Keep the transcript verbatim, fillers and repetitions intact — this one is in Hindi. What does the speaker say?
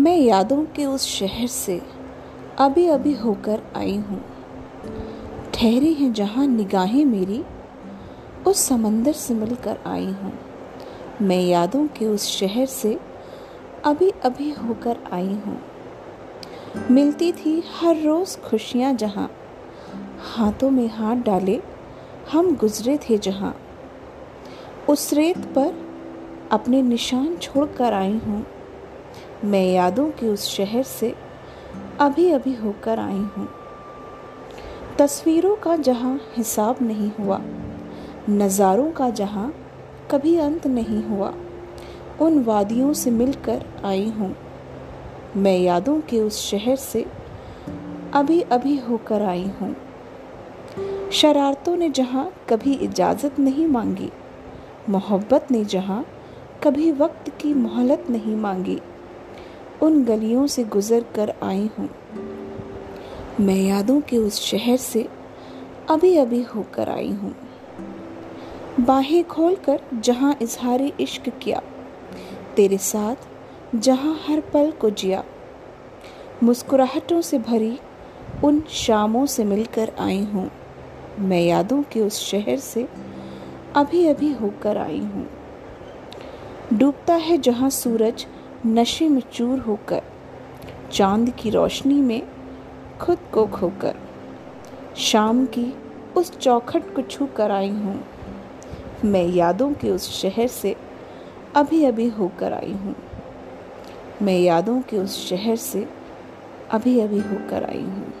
मैं यादों के उस शहर से अभी अभी होकर आई हूँ। ठहरी हैं जहाँ निगाहें मेरी, उस समंदर से मिलकर आई हूँ। मैं यादों के उस शहर से अभी अभी होकर आई हूँ। मिलती थी हर रोज़ खुशियाँ जहाँ, हाथों में हाथ डाले हम गुजरे थे जहाँ। उस रेत पर अपने निशान छोड़कर आई हूँ। मैं यादों के उस शहर से अभी अभी होकर आई हूँ। तस्वीरों का जहाँ हिसाब नहीं हुआ, नज़ारों का जहाँ कभी अंत नहीं हुआ, उन वादियों से मिलकर आई हूँ। मैं यादों के उस शहर से अभी अभी होकर आई हूँ। शरारतों ने जहाँ कभी इजाज़त नहीं मांगी, मोहब्बत ने जहाँ कभी वक्त की मोहलत नहीं मांगी, उन गलियों से गुज़र कर आई हूँ। मैं यादों के उस शहर से अभी अभी होकर आई हूँ। बाहें खोल कर जहाँ इजहारे इश्क किया, तेरे साथ जहाँ हर पल को जिया, मुस्कुराहटों से भरी उन शामों से मिलकर आई हूँ। मैं यादों के उस शहर से अभी अभी होकर आई हूँ। डूबता है जहाँ सूरज नशे में चूर होकर, चांद की रोशनी में खुद को खोकर, शाम की उस चौखट को छू कर आई हूँ। मैं यादों के उस शहर से अभी अभी होकर आई हूँ। मैं यादों के उस शहर से अभी अभी होकर आई हूँ।